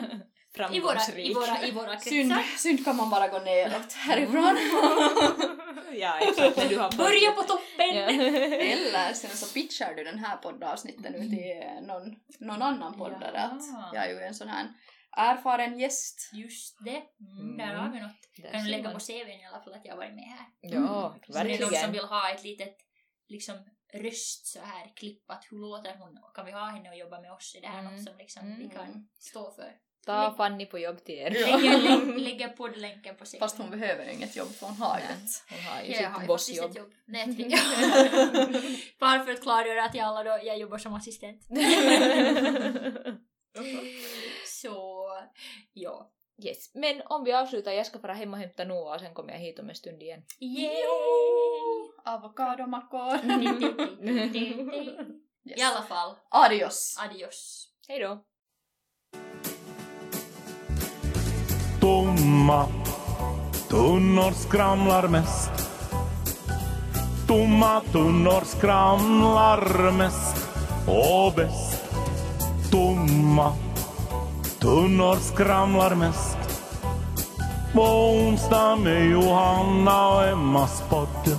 I våra, i våra, i våra kretsar. Synd, synd kan man bara gå neråt härifrån. Ja, exakt. Du har börja på toppen. Ja. Eller sen så pitchar du den här poddavsnitten ut i någon, någon annan poddare. Ja. Att jag är ju en sån här... erfaren gäst. Just det. Mm. Där har vi något. Kan du lägga på C V:n i alla fall att jag har varit med här. Ja, mm. verkligen. Så det är någon som vill ha ett litet liksom, röst så här klippat. Hur låter hon? Kan vi ha henne och jobba med oss? Är det här mm. något som liksom, mm. vi kan stå för? Ta Lägg... Fanny på jobb till er. Lägga, lä- lägga poddlänken på C V:n. Fast hon behöver inget jobb för hon har ju ett. Hon har ju ja, sitt bossjobb. Ett jobb. Nej, bara för att klargöra att jag, alla då, jag jobbar som assistent. Så, ja. Yes. Men om vi avslutar, jag ska bara hem och hämta Noah och sen kommer jag hit om en stund igen. Yay! Avokadomackor! Yes. I alla fall. Adios! Adios! Hej då! Tomma tunnor skramlar mest. Tomma tunnor skramlar mest och bäst. Tomma tunnor skramlar mest. På onsdag med Johanna och Emmas podd.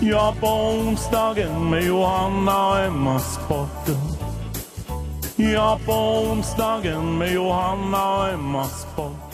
Ja, på onsdagen med Johanna och Emmas podd. Ja, på onsdagen med Johanna och Emmas podd.